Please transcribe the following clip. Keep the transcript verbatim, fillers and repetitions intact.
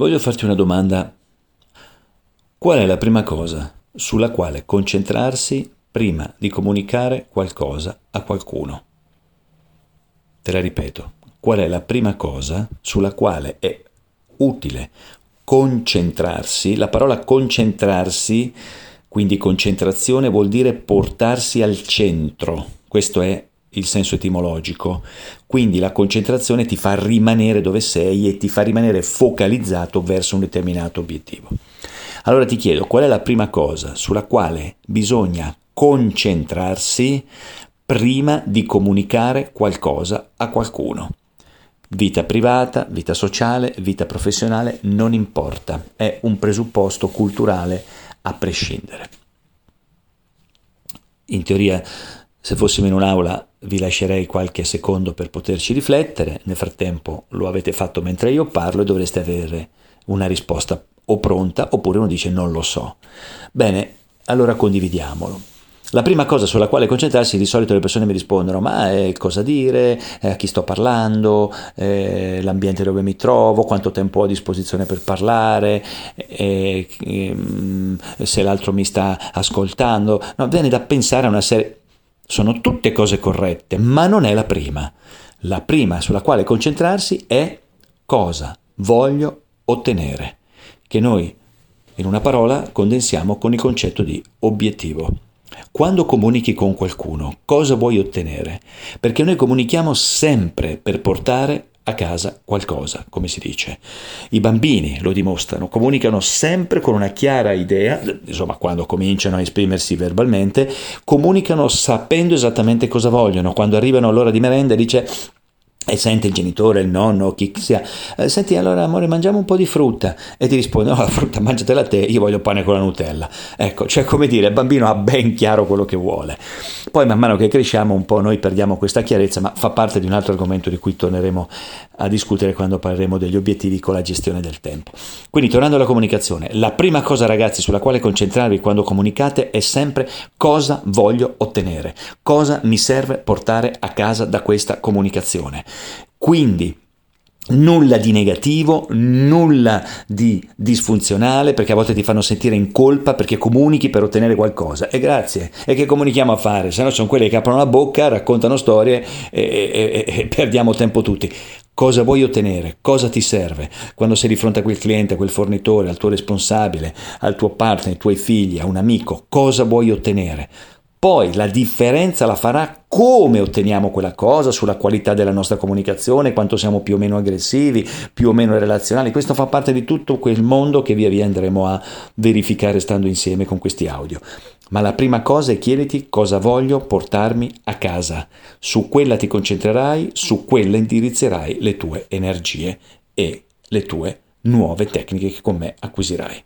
Voglio farti una domanda. Qual è la prima cosa sulla quale concentrarsi prima di comunicare qualcosa a qualcuno? Te la ripeto. Qual è la prima cosa sulla quale è utile concentrarsi? La parola concentrarsi, quindi concentrazione, vuol dire portarsi al centro. Questo è il senso etimologico. Quindi la concentrazione ti fa rimanere dove sei e ti fa rimanere focalizzato verso un determinato obiettivo. Allora ti chiedo, qual è la prima cosa sulla quale bisogna concentrarsi prima di comunicare qualcosa a qualcuno? Vita privata, vita sociale, vita professionale, non importa, è un presupposto culturale a prescindere. In teoria, se fossimo in un'aula vi lascerei qualche secondo per poterci riflettere, nel frattempo lo avete fatto mentre io parlo e dovreste avere una risposta o pronta oppure uno dice non lo so. Bene, allora condividiamolo. La prima cosa sulla quale concentrarsi, di solito le persone mi rispondono ma eh, cosa dire, eh, a chi sto parlando, eh, l'ambiente dove mi trovo, quanto tempo ho a disposizione per parlare, eh, eh, se l'altro mi sta ascoltando. No, viene da pensare a una serie... Sono tutte cose corrette, ma non è la prima. La prima sulla quale concentrarsi è cosa voglio ottenere, che noi in una parola condensiamo con il concetto di obiettivo. Quando comunichi con qualcuno, cosa vuoi ottenere? Perché noi comunichiamo sempre per portare a casa qualcosa, come si dice. I bambini lo dimostrano, comunicano sempre con una chiara idea, insomma quando cominciano a esprimersi verbalmente, comunicano sapendo esattamente cosa vogliono. Quando arrivano all'ora di merenda dice, e sente il genitore, il nonno, chi sia, senti allora amore mangiamo un po' di frutta, e ti risponde no la frutta mangiatela te, io voglio pane con la Nutella. Ecco, cioè come dire, il bambino ha ben chiaro quello che vuole. Poi man mano che cresciamo un po' noi perdiamo questa chiarezza, ma fa parte di un altro argomento di cui torneremo a discutere quando parleremo degli obiettivi con la gestione del tempo. Quindi tornando alla comunicazione, la prima cosa ragazzi sulla quale concentrarvi quando comunicate è sempre cosa voglio ottenere, cosa mi serve portare a casa da questa comunicazione. Quindi nulla di negativo, nulla di disfunzionale, perché a volte ti fanno sentire in colpa perché comunichi per ottenere qualcosa. E grazie, e che comunichiamo a fare? Se no sono quelli che aprono la bocca, raccontano storie e, e, e perdiamo tempo tutti. Cosa vuoi ottenere? Cosa ti serve? Quando sei di fronte a quel cliente, a quel fornitore, al tuo responsabile, al tuo partner, ai tuoi figli, a un amico, cosa vuoi ottenere? Poi la differenza la farà come otteniamo quella cosa, sulla qualità della nostra comunicazione, quanto siamo più o meno aggressivi, più o meno relazionali. Questo fa parte di tutto quel mondo che via via andremo a verificare stando insieme con questi audio. Ma la prima cosa è chiediti cosa voglio portarmi a casa. Su quella ti concentrerai, su quella indirizzerai le tue energie e le tue nuove tecniche che con me acquisirai.